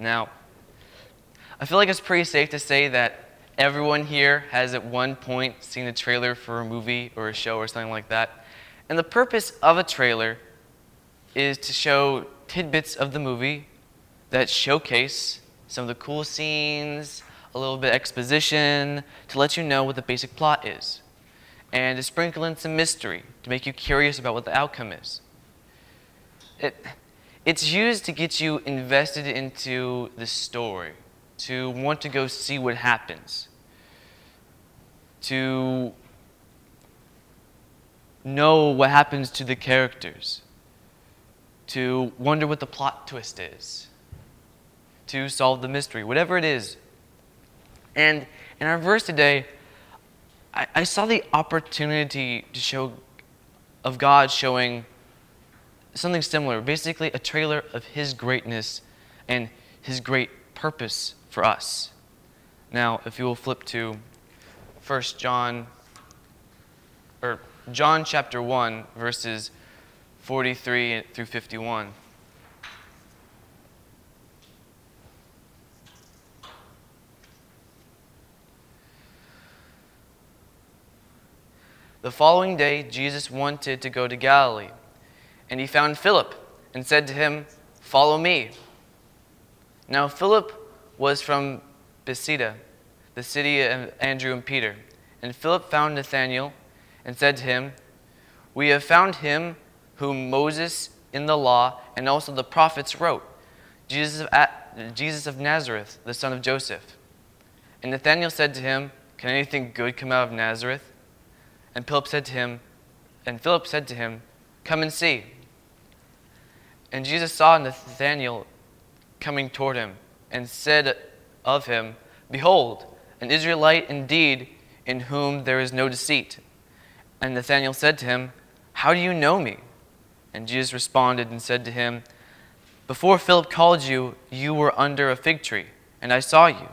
Now, I feel like it's pretty safe to say that everyone here has at one point seen a trailer for a movie or a show or something like that. And the purpose of a trailer is to show tidbits of the movie that showcase some of the cool scenes, a little bit of exposition, to let you know what the basic plot is, and to sprinkle in some mystery to make you curious about what the outcome is. It's used to get you invested into the story, to want to go see what happens, to know what happens to the characters, to wonder what the plot twist is, to solve the mystery, whatever it is. And in our verse today, I saw the opportunity to show of God showing something similar, basically a trailer of His greatness and His great purpose for us. Now, if you will flip to John chapter 1, verses 43 through 51. The following day, Jesus wanted to go to Galilee, and He found Philip and said to him, "Follow me." Now Philip was from Bethsaida, the city of Andrew and Peter. And Philip found Nathanael and said to him, "We have found Him whom Moses in the law and also the prophets wrote, Jesus of Nazareth, the son of Joseph." And Nathanael said to him, "Can anything good come out of Nazareth?" And Philip said to him, "Come and see." And Jesus saw Nathanael coming toward Him and said of him, "Behold, an Israelite indeed, in whom there is no deceit." And Nathanael said to him, "How do you know me?" And Jesus responded and said to him, "Before Philip called you, you were under a fig tree, and I saw you."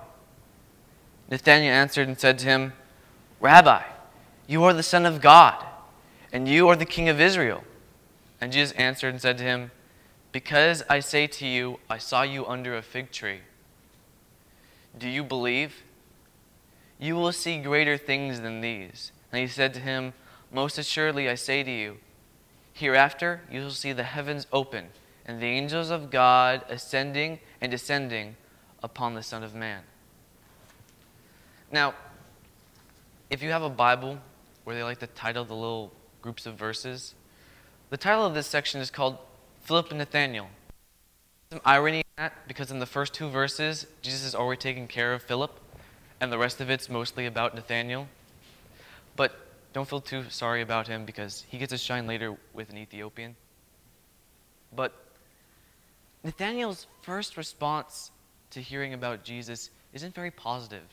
Nathanael answered and said to Him, "Rabbi, you are the Son of God, and you are the King of Israel." And Jesus answered and said to him, "Because I say to you, I saw you under a fig tree, do you believe? You will see greater things than these." And He said to him, "Most assuredly I say to you, hereafter you shall see the heavens open, and the angels of God ascending and descending upon the Son of Man." Now, if you have a Bible, where they like to title the little groups of verses. The title of this section is called Philip and Nathanael. Some irony in that, because in the first two verses, Jesus is already taking care of Philip, and the rest of it's mostly about Nathanael. But don't feel too sorry about him, because he gets to shine later with an Ethiopian. But Nathanael's first response to hearing about Jesus isn't very positive.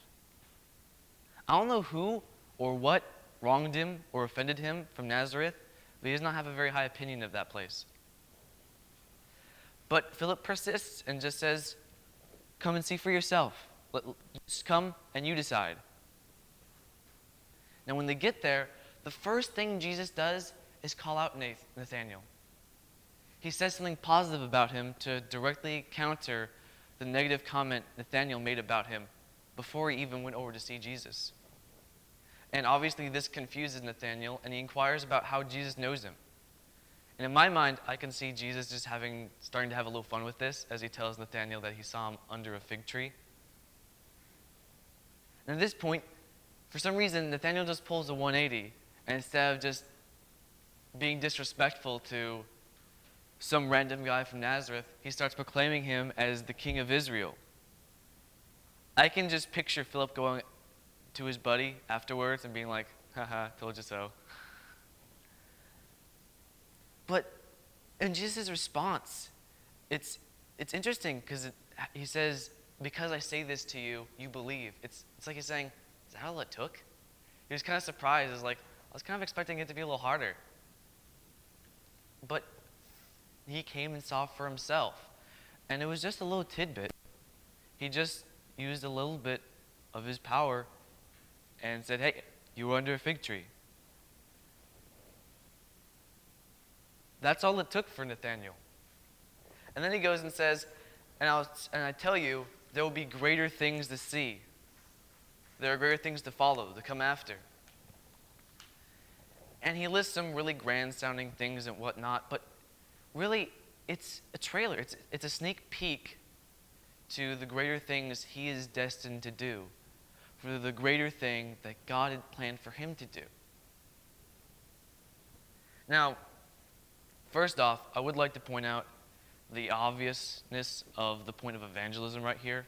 I don't know who or what wronged him or offended him from Nazareth, but he does not have a very high opinion of that place. But Philip persists and just says, "Come and see for yourself. Just come and you decide." Now when they get there, the first thing Jesus does is call out Nathanael. He says something positive about him to directly counter the negative comment Nathanael made about him before he even went over to see Jesus. And obviously this confuses Nathanael, and he inquires about how Jesus knows him. And in my mind, I can see Jesus just starting to have a little fun with this as He tells Nathanael that He saw him under a fig tree. And at this point, for some reason, Nathanael just pulls a 180, and instead of just being disrespectful to some random guy from Nazareth, he starts proclaiming him as the King of Israel. I can just picture Philip going to his buddy afterwards and being like, "Haha, told you so." But in Jesus' response, it's interesting because He says, "Because I say this to you, you believe." It's like He's saying, is that all it took? He was kind of surprised. He was like, I was kind of expecting it to be a little harder. But he came and saw for himself. And it was just a little tidbit. He just used a little bit of His power and said, "Hey, you were under a fig tree." That's all it took for Nathanael. And then he goes and says, And I tell you, there will be greater things to see. There are greater things to follow, to come after. And he lists some really grand-sounding things and whatnot, but really, it's a trailer. It's a sneak peek to the greater things he is destined to do, for the greater thing that God had planned for him to do. Now, first off, I would like to point out the obviousness of the point of evangelism right here,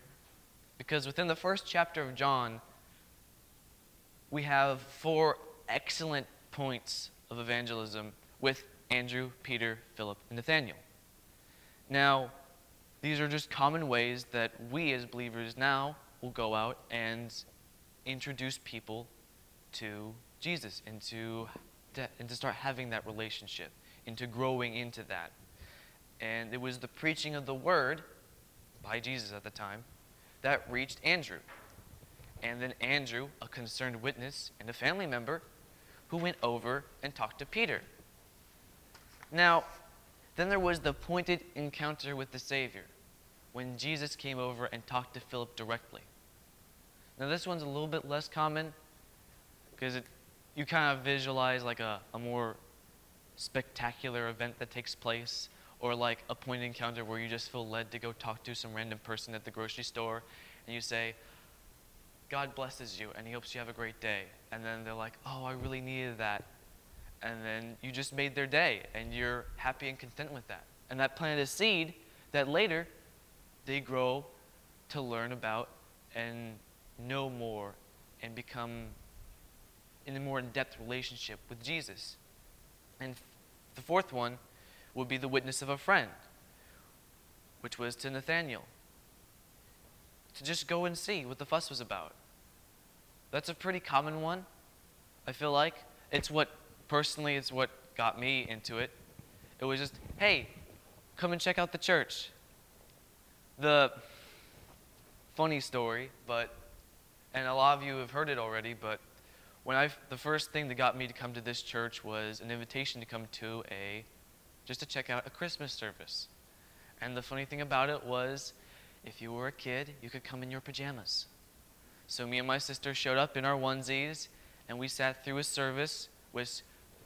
because within the first chapter of John, we have 4 excellent points of evangelism with Andrew, Peter, Philip, and Nathaniel. Now, these are just common ways that we as believers now will go out and introduce people to Jesus and to start having that relationship, into growing into that. And it was the preaching of the word by Jesus at the time that reached Andrew. And then Andrew, a concerned witness and a family member, who went over and talked to Peter. Now, then there was the pointed encounter with the Savior, when Jesus came over and talked to Philip directly. Now, this one's a little bit less common, because you kind of visualize like a more spectacular event that takes place, or like a pointed encounter where you just feel led to go talk to some random person at the grocery store, and you say, God blesses you, and he hopes you have a great day. And then they're like, oh, I really needed that. And then you just made their day, and you're happy and content with that. And that planted a seed that later they grow to learn about and know more and become in a more in-depth relationship with Jesus. And the fourth one would be the witness of a friend, which was to Nathaniel, to just go and see what the fuss was about. That's a pretty common one, I feel like. Personally, it's what got me into it. It was just, hey, come and check out the church. The funny story, and a lot of you have heard it already, but the first thing that got me to come to this church was an invitation to come to just to check out a Christmas service. And the funny thing about it was, if you were a kid, you could come in your pajamas. So me and my sister showed up in our onesies, and we sat through a service which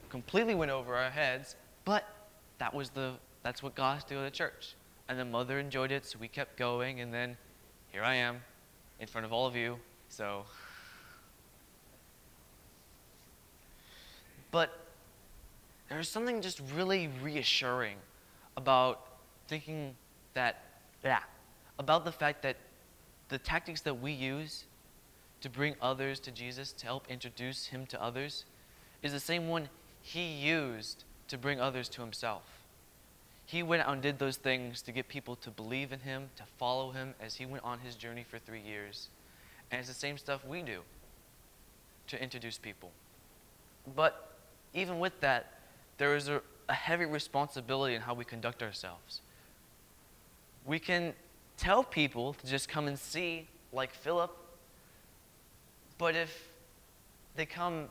completely went over our heads, but that's what got us to go to church. And then Mother enjoyed it, so we kept going, and then here I am in front of all of you, so. But there's something just really reassuring about thinking about the fact that the tactics that we use to bring others to Jesus, to help introduce him to others, is the same one he used to bring others to himself. He went out and did those things to get people to believe in him, to follow him as he went on his journey for 3 years. And it's the same stuff we do to introduce people. But even with that, there is a heavy responsibility in how we conduct ourselves. We can tell people to just come and see, like Philip, but if they come,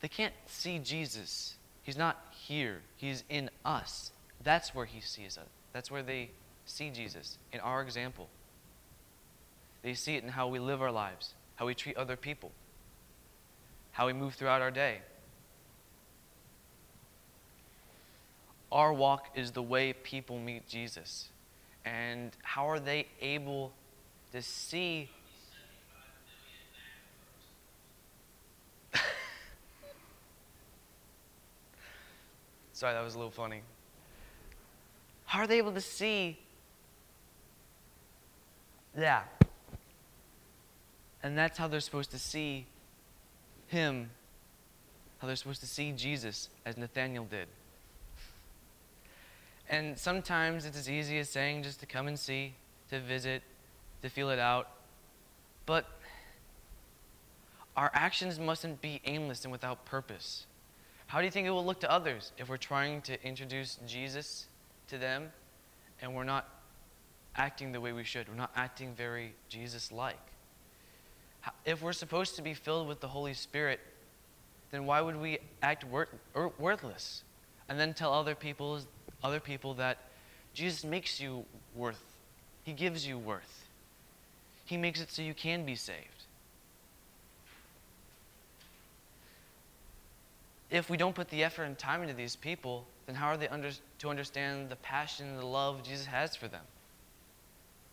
they can't see Jesus. He's not here. He's in us. That's where he sees us. That's where they see Jesus, in our example. They see it in how we live our lives, how we treat other people, how we move throughout our day. Our walk is the way people meet Jesus. And how are they able to see? Sorry, that was a little funny. How are they able to see? Yeah. And that's how they're supposed to see him, how they're supposed to see Jesus, as Nathaniel did. And sometimes it's as easy as saying just to come and see, to visit, to feel it out. But our actions mustn't be aimless and without purpose. How do you think it will look to others if we're trying to introduce Jesus to them and we're not acting the way we should? We're not acting very Jesus-like. If we're supposed to be filled with the Holy Spirit, then why would we act worthless and then tell other people that Jesus makes you worth. He gives you worth. He makes it so you can be saved. If we don't put the effort and time into these people, then how are they to understand the passion and the love Jesus has for them?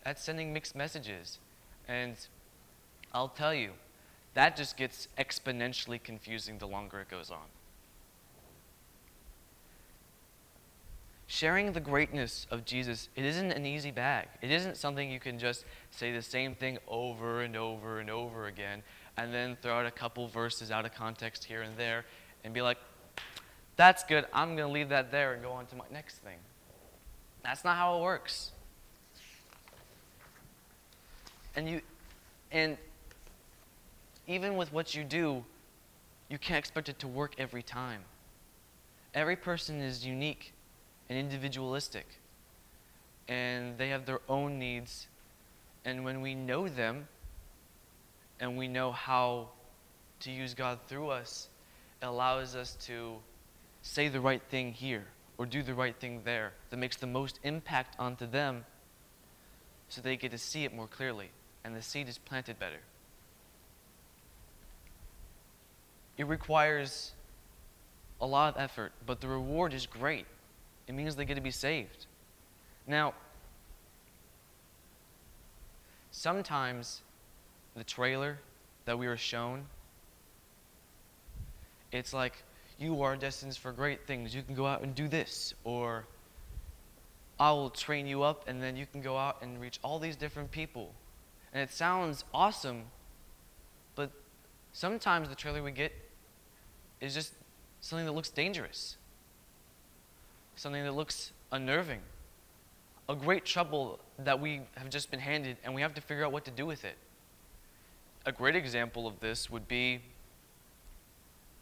That's sending mixed messages. And I'll tell you, that just gets exponentially confusing the longer it goes on. Sharing the greatness of Jesus, it isn't an easy bag. It isn't something you can just say the same thing over and over and over again and then throw out a couple verses out of context here and there and be like, that's good, I'm going to leave that there and go on to my next thing. That's not how it works. And even with what you do, you can't expect it to work every time. Every person is unique and individualistic, and they have their own needs, and when we know them and we know how to use God through us, it allows us to say the right thing here or do the right thing there that makes the most impact onto them so they get to see it more clearly and the seed is planted better. It requires a lot of effort, but the reward is great. It means they get to be saved. Now, sometimes the trailer that we were shown, it's like, you are destined for great things. You can go out and do this. Or, I will train you up and then you can go out and reach all these different people. And it sounds awesome, but sometimes the trailer we get is just something that looks dangerous. Something that looks unnerving, a great trouble that we have just been handed and we have to figure out what to do with it. A great example of this would be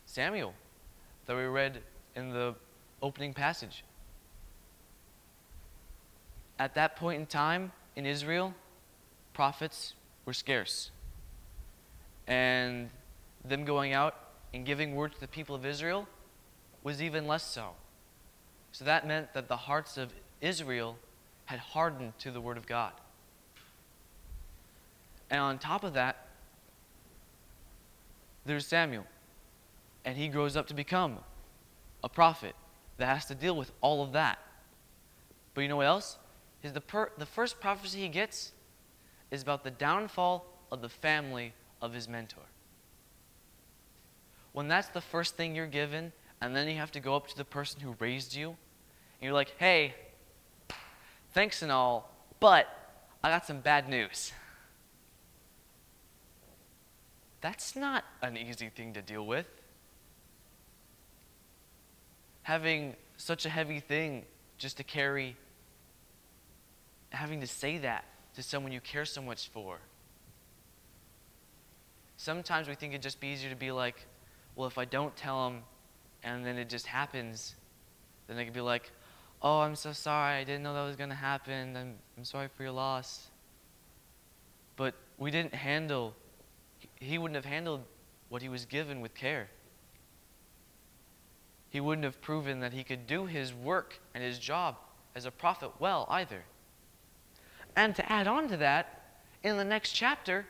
Samuel that we read in the opening passage. At that point in time in Israel, prophets were scarce. And them going out and giving word to the people of Israel was even less so. So that meant that the hearts of Israel had hardened to the word of God. And on top of that, there's Samuel. And he grows up to become a prophet that has to deal with all of that. But you know what else? The first prophecy he gets is about the downfall of the family of his mentor. When that's the first thing you're given, and then you have to go up to the person who raised you, and you're like, hey, thanks and all, but I got some bad news. That's not an easy thing to deal with. Having such a heavy thing just to carry, having to say that to someone you care so much for. Sometimes we think it'd just be easier to be like, well, if I don't tell them, and then it just happens, then they could be like, oh, I'm so sorry, I didn't know that was going to happen, I'm sorry for your loss. But we didn't handle, he wouldn't have handled what he was given with care. He wouldn't have proven that he could do his work and his job as a prophet well either. And to add on to that, in the next chapter,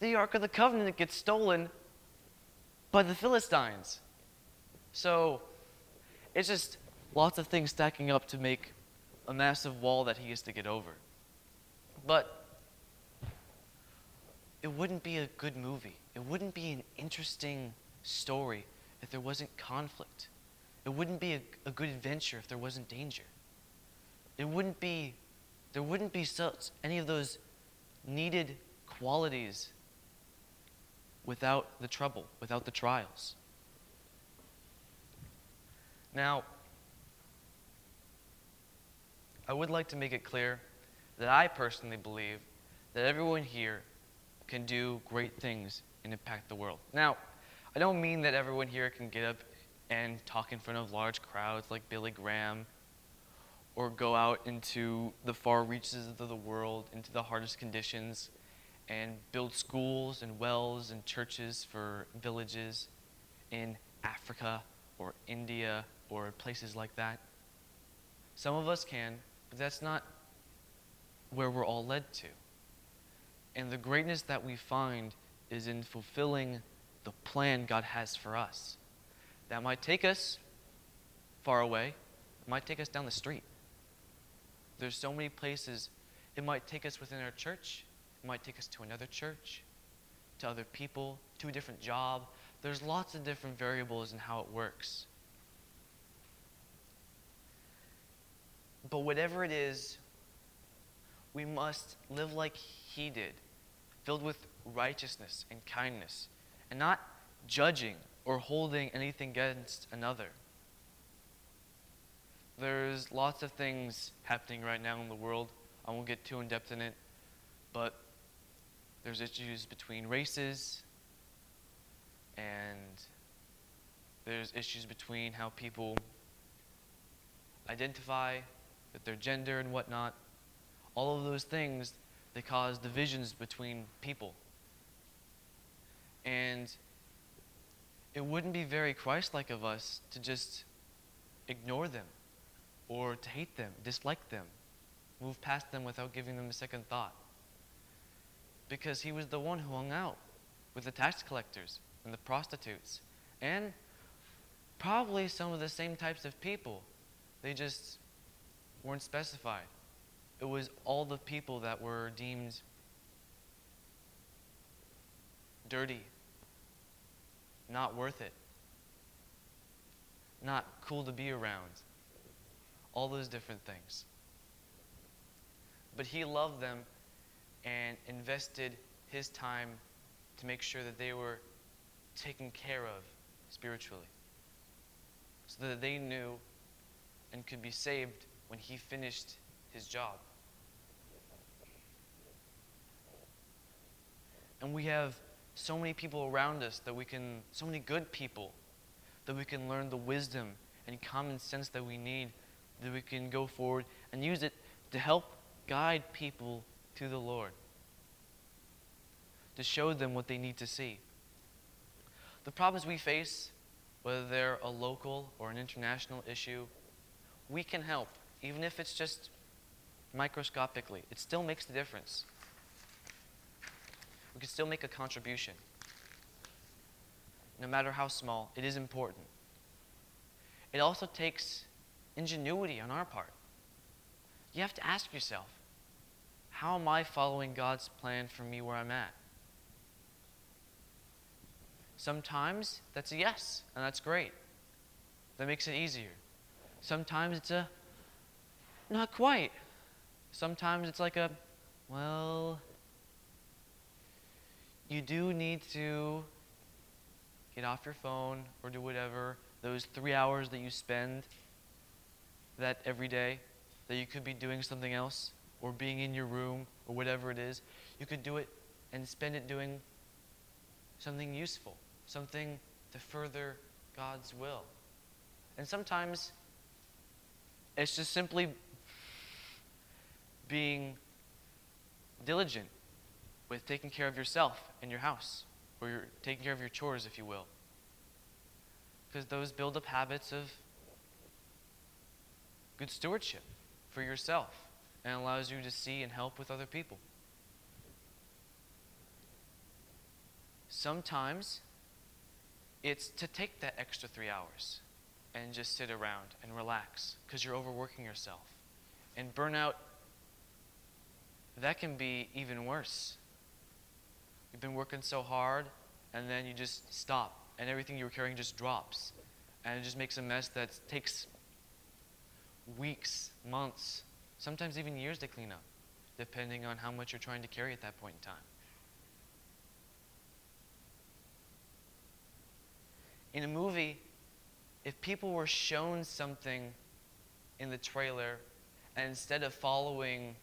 the Ark of the Covenant gets stolen by the Philistines. So it's just lots of things stacking up to make a massive wall that he has to get over. But it wouldn't be a good movie. It wouldn't be an interesting story if there wasn't conflict. It wouldn't be a good adventure if there wasn't danger. There wouldn't be such any of those needed qualities without the trouble, without the trials. Now, I would like to make it clear that I personally believe that everyone here can do great things and impact the world. Now, I don't mean that everyone here can get up and talk in front of large crowds like Billy Graham or go out into the far reaches of the world, into the hardest conditions, and build schools and wells and churches for villages in Africa or India or places like that. Some of us can, that's not where we're all led to. And the greatness that we find is in fulfilling the plan God has for us. That might take us far away. It might take us down the street. There's so many places. It might take us within our church. It might take us to another church, to other people, to a different job. There's lots of different variables in how it works. But whatever it is, we must live like He did, filled with righteousness and kindness, and not judging or holding anything against another. There's lots of things happening right now in the world. I won't get too in-depth in it, but there's issues between races, and there's issues between how people identify with their gender and whatnot. All of those things, they cause divisions between people. And it wouldn't be very Christ-like of us to just ignore them or to hate them, dislike them, move past them without giving them a second thought. Because He was the one who hung out with the tax collectors and the prostitutes and probably some of the same types of people. They just weren't specified. It was all the people that were deemed dirty, not worth it, not cool to be around, all those different things. But He loved them and invested His time to make sure that they were taken care of spiritually, so that they knew and could be saved when He finished His job. And we have so many people around us that we can, so many good people, that we can learn the wisdom and common sense that we need, that we can go forward and use it to help guide people to the Lord, to show them what they need to see. The problems we face, whether they're a local or an international issue, we can help, even if it's just microscopically. It still makes the difference. We can still make a contribution. No matter how small, it is important. It also takes ingenuity on our part. You have to ask yourself, how am I following God's plan for me where I'm at? Sometimes that's a yes, and that's great. That makes it easier. Sometimes it's a not quite. Sometimes it's like a, well, you do need to get off your phone or do whatever. Those 3 hours that you spend that every day, that you could be doing something else or being in your room or whatever it is, you could do it and spend it doing something useful, something to further God's will. And sometimes it's just simply being diligent with taking care of yourself and your house, or you're taking care of your chores, if you will. Because those build up habits of good stewardship for yourself and allows you to see and help with other people. Sometimes it's to take that extra 3 hours and just sit around and relax because you're overworking yourself. And burnout, that can be even worse. You've been working so hard, and then you just stop, and everything you were carrying just drops. And it just makes a mess that takes weeks, months, sometimes even years to clean up, depending on how much you're trying to carry at that point in time. In a movie, if people were shown something in the trailer, and instead of following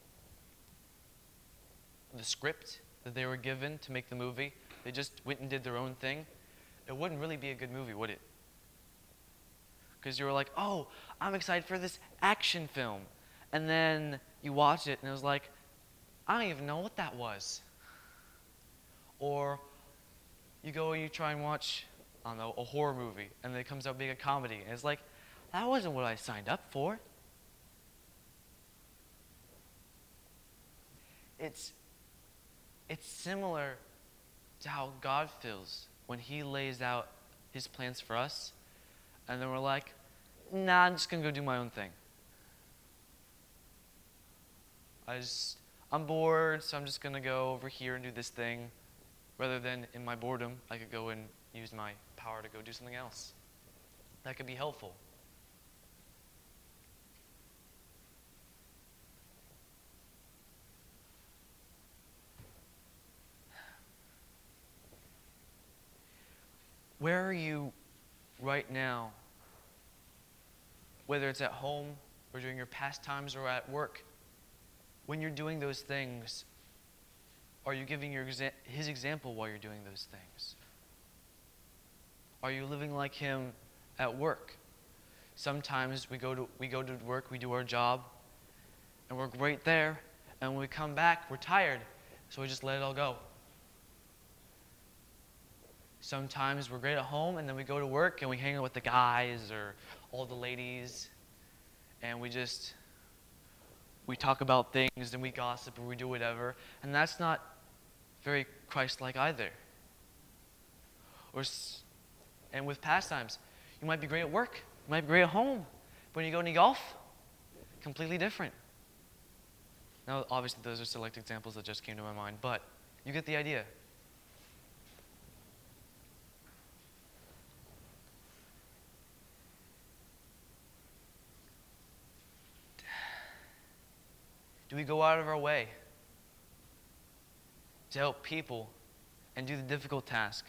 the script that they were given to make the movie, they just went and did their own thing, it wouldn't really be a good movie, would it? Because you were like, oh, I'm excited for this action film. And then you watch it, and it was like, I don't even know what that was. Or you go and you try and watch, I don't know, a horror movie, and then it comes out being a comedy. And it's like, that wasn't what I signed up for. It's similar to how God feels when he lays out his plans for us, and then we're like, nah, I'm just going to go do my own thing. I'm bored, so I'm just going to go over here and do this thing. Rather than in my boredom, I could go and use my power to go do something else. That could be helpful. Where are you right now? Whether it's at home or during your pastimes or at work, when you're doing those things, are you giving his example while you're doing those things? Are you living like him at work? Sometimes we go to work, we do our job, and we're great there, and when we come back, we're tired, so we just let it all go. Sometimes we're great at home, and then we go to work, and we hang out with the guys or all the ladies, and we talk about things, and we gossip, or we do whatever, and that's not very Christ-like either. And with pastimes, you might be great at work, you might be great at home, but when you go to golf, completely different. Now, obviously, those are select examples that just came to my mind, but you get the idea. Do we go out of our way to help people and do the difficult task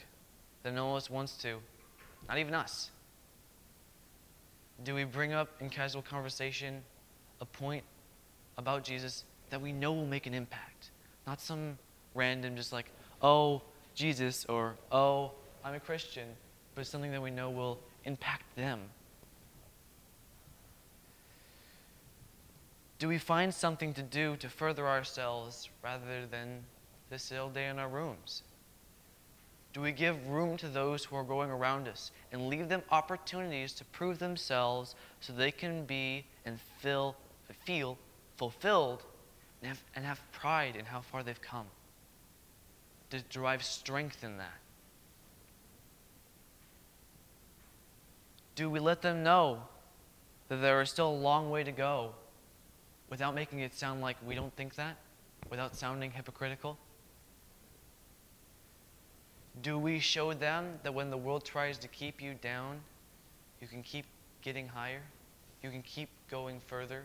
that no one else wants to, not even us? Do we bring up in casual conversation a point about Jesus that we know will make an impact? Not some random just like, oh, Jesus, or oh, I'm a Christian, but something that we know will impact them. Do we find something to do to further ourselves rather than to sit all day in our rooms? Do we give room to those who are going around us and leave them opportunities to prove themselves so they can be and feel fulfilled and have pride in how far they've come? To derive strength in that? Do we let them know that there is still a long way to go, without making it sound like we don't think that, without sounding hypocritical? Do we show them that when the world tries to keep you down, you can keep getting higher, you can keep going further,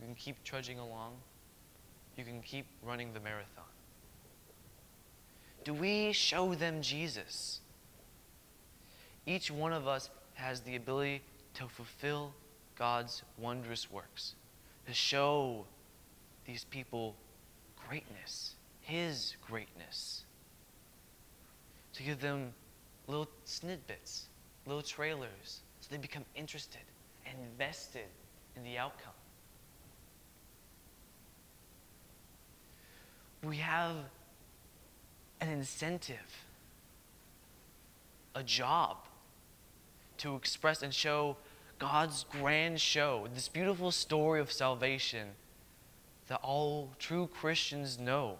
you can keep trudging along, you can keep running the marathon? Do we show them Jesus? Each one of us has the ability to fulfill God's wondrous works, to show these people greatness, his greatness, to give them little snippets, little trailers, so they become interested and invested in the outcome. We have an incentive, a job, to express and show God's grand show, this beautiful story of salvation that all true Christians know.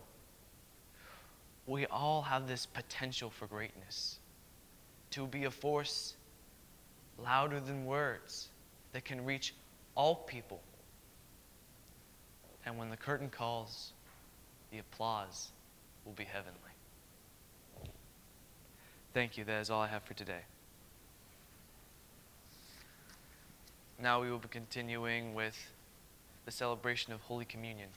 We all have this potential for greatness, to be a force louder than words that can reach all people. And when the curtain calls, the applause will be heavenly. Thank you. That is all I have for today. Now we will be continuing with the celebration of Holy Communion.